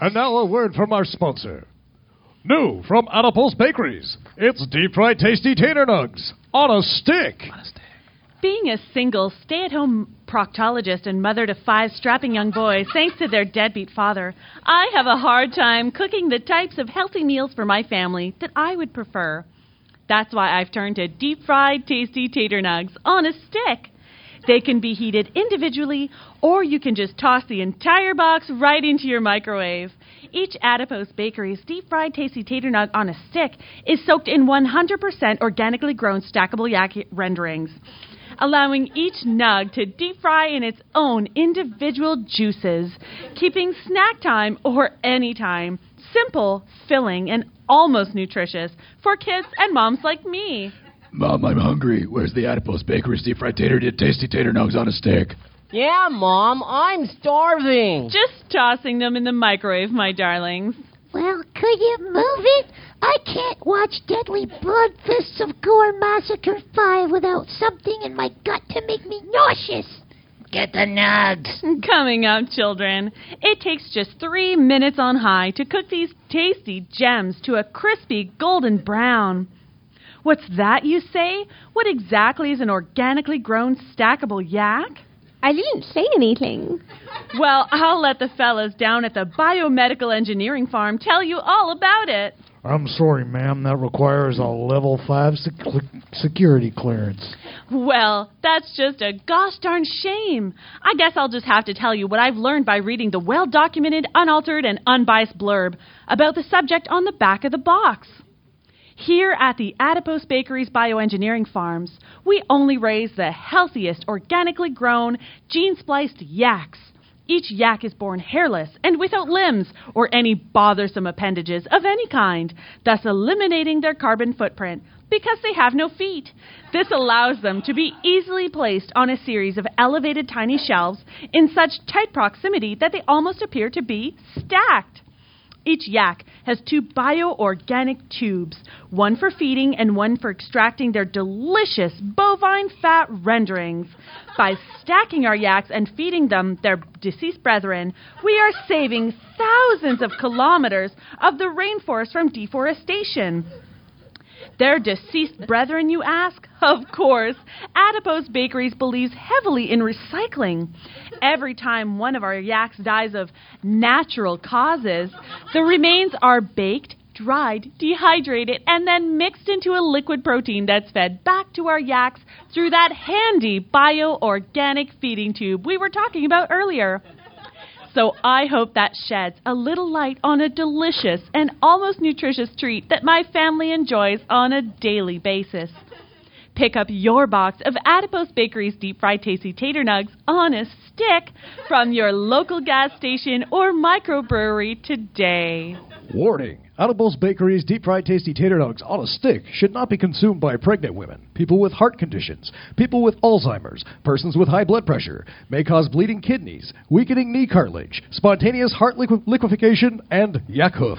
And now a word from our sponsor. New from Adipose Bakeries, it's deep-fried tasty tater nugs on a stick. Being a single, stay-at-home proctologist and mother to 5 strapping young boys, thanks to their deadbeat father, I have a hard time cooking the types of healthy meals for my family that I would prefer. That's why I've turned to deep-fried tasty tater nugs on a stick. They can be heated individually, or you can just toss the entire box right into your microwave. Each Adipose Bakery's deep-fried tasty tater nug on a stick is soaked in 100% organically grown stackable yak renderings, allowing each nug to deep-fry in its own individual juices, keeping snack time or any time simple, filling, and almost nutritious for kids and moms like me. Mom, I'm hungry. Where's the Adipose Bakery's deep-fried tasty tater nugs on a stick? Yeah, Mom, I'm starving. Just tossing them in the microwave, my darlings. Well, could you move it? I can't watch Deadly Bloodfists of Gore Massacre 5 without something in my gut to make me nauseous. Get the nugs. Coming up, children. It takes just 3 minutes on high to cook these tasty gems to a crispy golden brown. What's that, you say? What exactly is an organically grown stackable yak? I didn't say anything. Well, I'll let the fellas down at the biomedical engineering farm tell you all about it. I'm sorry, ma'am. That requires a level 5 security clearance. Well, that's just a gosh darn shame. I guess I'll just have to tell you what I've learned by reading the well-documented, unaltered, and unbiased blurb about the subject on the back of the box. Here at the Adipose Bakery's Bioengineering Farms, we only raise the healthiest, organically grown, gene-spliced yaks. Each yak is born hairless and without limbs or any bothersome appendages of any kind, thus eliminating their carbon footprint because they have no feet. This allows them to be easily placed on a series of elevated tiny shelves in such tight proximity that they almost appear to be stacked. Each yak has 2 bioorganic tubes, one for feeding and one for extracting their delicious bovine fat renderings. By stacking our yaks and feeding them their deceased brethren, we are saving thousands of kilometers of the rainforest from deforestation. Their deceased brethren, you ask? Of course. Adipose Bakeries believes heavily in recycling. Every time one of our yaks dies of natural causes, the remains are baked, dried, dehydrated, and then mixed into a liquid protein that's fed back to our yaks through that handy bioorganic feeding tube we were talking about earlier. So I hope that sheds a little light on a delicious and almost nutritious treat that my family enjoys on a daily basis. Pick up your box of Adipose Bakery's deep-fried tasty tater nugs on a stick from your local gas station or microbrewery today. Warning. Adipose Bakery's deep-fried tasty tater nugs on a stick should not be consumed by pregnant women, people with heart conditions, people with Alzheimer's, persons with high blood pressure, may cause bleeding kidneys, weakening knee cartilage, spontaneous heart liquefaction, and yak hoof.